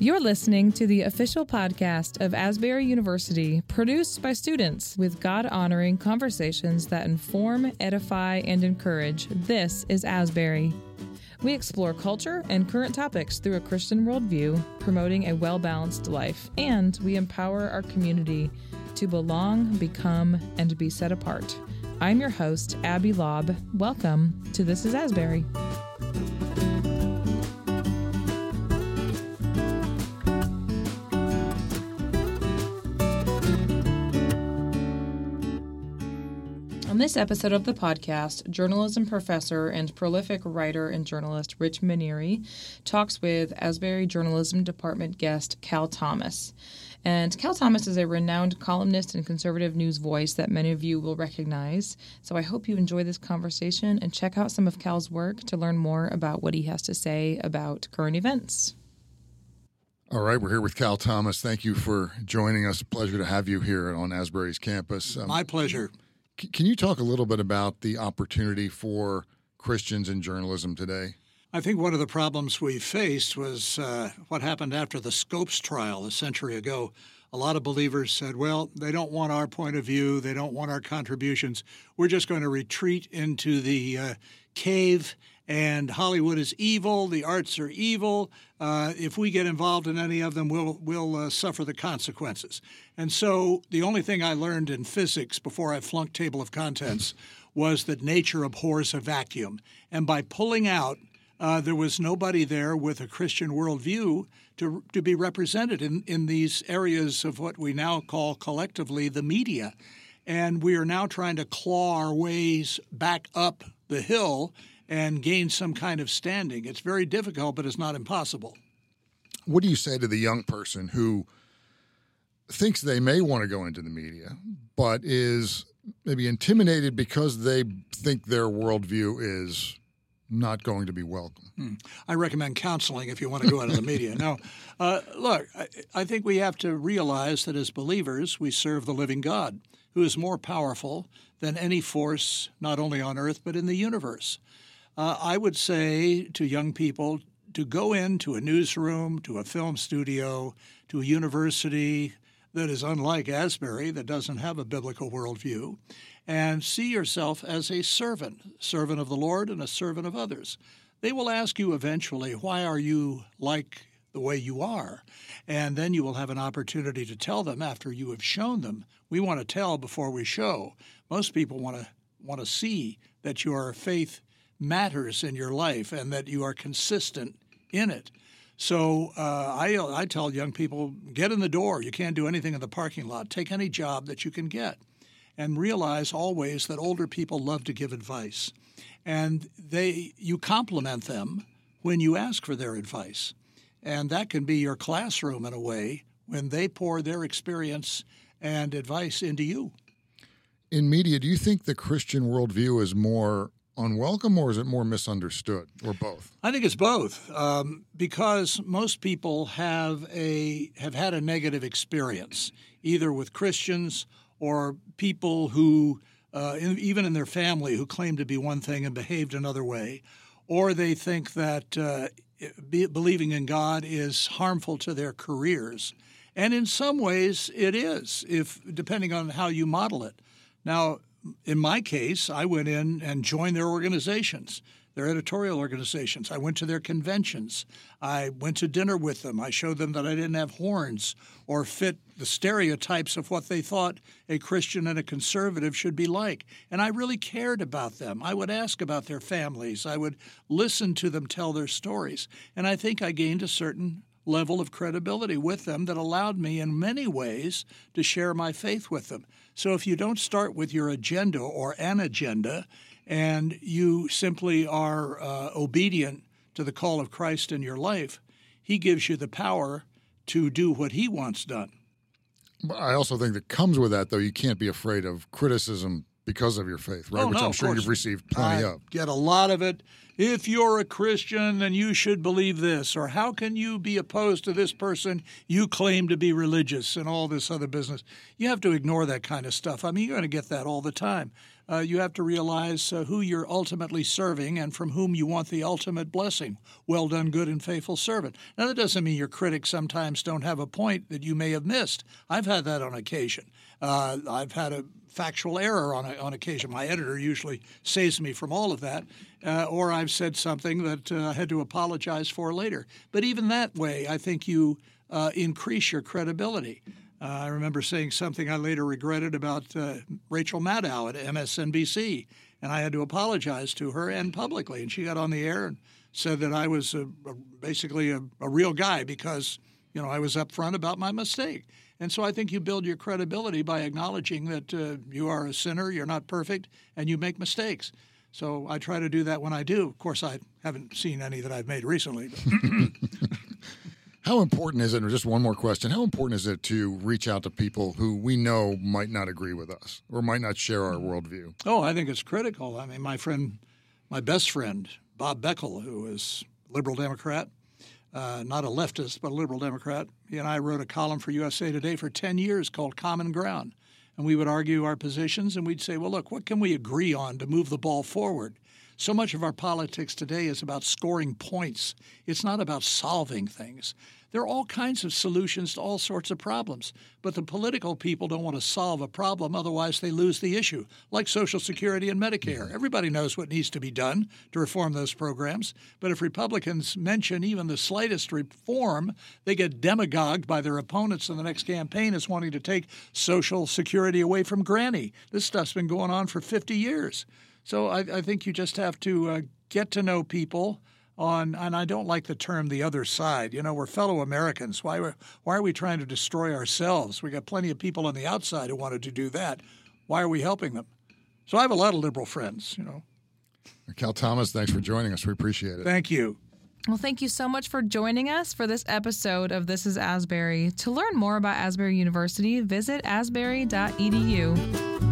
You're listening to the official podcast of Asbury University, produced by students with God-honoring conversations that inform, edify, and encourage. This is Asbury. We explore culture and current topics through a Christian worldview, promoting a well-balanced life, and we empower our community to belong, become, and be set apart. I'm your host, Abby Lobb. Welcome to This is Asbury. In this episode of the podcast, journalism professor and prolific writer and journalist Rich Manieri talks with Asbury Journalism Department guest Cal Thomas. And Cal Thomas is a renowned columnist and conservative news voice that many of you will recognize. So I hope you enjoy this conversation and check out some of Cal's work to learn more about what he has to say about current events. All right, we're here with Cal Thomas. Thank you for joining us. Pleasure to have you here on Asbury's campus. My pleasure. Can you talk a little bit about the opportunity for Christians in journalism today? I think one of the problems we faced was what happened after the Scopes trial a century ago. A lot of believers said, well, they don't want our point of view. They don't want our contributions. We're just going to retreat into the cave, and Hollywood is evil. The arts are evil. If we get involved in any of them, we'll suffer the consequences. And so the only thing I learned in physics before I flunked table of contents was that nature abhors a vacuum. And by pulling out, there was nobody there with a Christian worldview to be represented in these areas of what we now call collectively the media. And we are now trying to claw our ways back up the hill and gain some kind of standing. It's very difficult, but it's not impossible. What do you say to the young person who thinks they may want to go into the media, but is maybe intimidated because they think their worldview is not going to be welcome? I recommend counseling if you want to go into the media. No, look, I think we have to realize that as believers, we serve the living God, who is more powerful than any force, not only on earth, but in the universe. I would say to young people to go into a newsroom, to a film studio, to a university that is unlike Asbury, that doesn't have a biblical worldview, and see yourself as a servant of the Lord and a servant of others. They will ask you eventually, why are you like the way you are? And then you will have an opportunity to tell them after you have shown them. We want to tell before we show. Most people want to see that your faith matters in your life and that you are consistent in it. So I tell young people, get in the door. You can't do anything in the parking lot. Take any job that you can get. And realize always that older people love to give advice. And you compliment them when you ask for their advice. And that can be your classroom in a way when they pour their experience and advice into you. In media, do you think the Christian worldview is more unwelcome, or is it more misunderstood, or both? I think it's both, because most people have had a negative experience, either with Christians or people who, even in their family, who claim to be one thing and behaved another way, or they think that believing in God is harmful to their careers. And in some ways it is, depending on how you model it. Now, in my case, I went in and joined their organizations, their editorial organizations. I went to their conventions. I went to dinner with them. I showed them that I didn't have horns or fit the stereotypes of what they thought a Christian and a conservative should be like. And I really cared about them. I would ask about their families. I would listen to them tell their stories. And I think I gained a certain level of credibility with them that allowed me in many ways to share my faith with them. So if you don't start with your agenda or an agenda and you simply are obedient to the call of Christ in your life, he gives you the power to do what he wants done. But I also think that comes with that, though, you can't be afraid of criticism because of your faith, right? Which I'm sure you've received plenty of. I get a lot of it. If you're a Christian, then you should believe this. Or how can you be opposed to this person? You claim to be religious and all this other business. You have to ignore that kind of stuff. I mean, you're going to get that all the time. you have to realize who you're ultimately serving and from whom you want the ultimate blessing. Well done, good and faithful servant. Now, that doesn't mean your critics sometimes don't have a point that you may have missed. I've had that on occasion. I've had a factual error on occasion. My editor usually saves me from all of that, or I've said something that I had to apologize for later. But even that way, I think you increase your credibility. I remember saying something I later regretted about Rachel Maddow at MSNBC, and I had to apologize to her and publicly. And she got on the air and said that I was basically a real guy because, you know, I was upfront about my mistake. And so I think you build your credibility by acknowledging that you are a sinner, you're not perfect, and you make mistakes. So I try to do that when I do. Of course, I haven't seen any that I've made recently. How important is it, or just one more question, how important is it to reach out to people who we know might not agree with us or might not share our worldview? Oh, I think it's critical. I mean, my best friend, Bob Beckel, who is a liberal Democrat, not a leftist, but a liberal Democrat. He and I wrote a column for USA Today for 10 years called Common Ground. And we would argue our positions, and we'd say, well, look, what can we agree on to move the ball forward? So much of our politics today is about scoring points. It's not about solving things. There are all kinds of solutions to all sorts of problems. But the political people don't want to solve a problem, otherwise they lose the issue, like Social Security and Medicare. Everybody knows what needs to be done to reform those programs. But if Republicans mention even the slightest reform, they get demagogued by their opponents in the next campaign as wanting to take Social Security away from Granny. This stuff's been going on for 50 years. So I think you just have to get to know people on, and I don't like the term the other side. You know, we're fellow Americans. Why are we trying to destroy ourselves? We got plenty of people on the outside who wanted to do that. Why are we helping them? So I have a lot of liberal friends, you know. Cal Thomas, thanks for joining us. We appreciate it. Thank you. Well, thank you so much for joining us for this episode of This is Asbury. To learn more about Asbury University, visit asbury.edu.